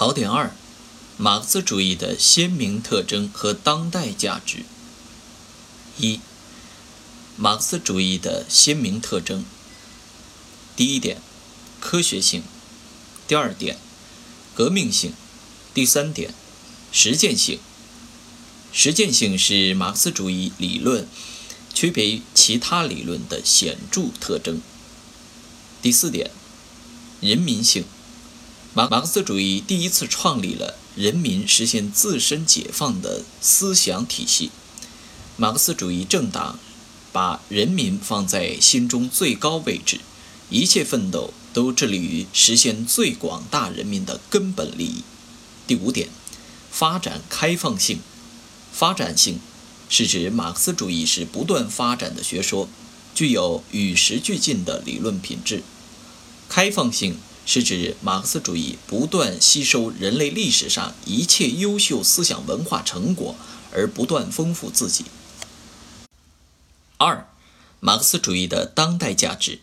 考点二：马克思主义的鲜明特征和当代价值。一、马克思主义的鲜明特征。第一点，科学性；第二点，革命性；第三点，实践性。实践性是马克思主义理论区别于其他理论的显著特征。第四点，人民性。马克思主义第一次创立了人民实现自身解放的思想体系。马克思主义政党把人民放在心中最高位置，一切奋斗都致力于实现最广大人民的根本利益。第五点，发展开放性。发展性是指马克思主义是不断发展的学说，具有与时俱进的理论品质。开放性是指马克思主义不断吸收人类历史上一切优秀思想文化成果，而不断丰富自己。二、马克思主义的当代价值。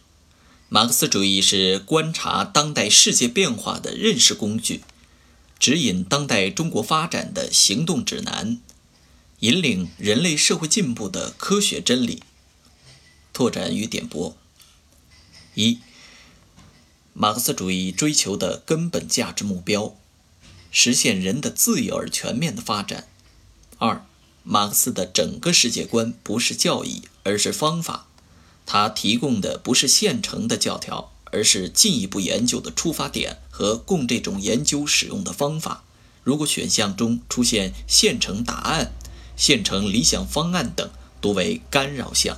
马克思主义是观察当代世界变化的认识工具，指引当代中国发展的行动指南，引领人类社会进步的科学真理。拓展与点拨。一、马克思主义追求的根本价值目标，实现人的自由而全面的发展。二、马克思的整个世界观不是教义，而是方法，它提供的不是现成的教条，而是进一步研究的出发点和供这种研究使用的方法。如果选项中出现现成答案、现成理想方案等，多为干扰项。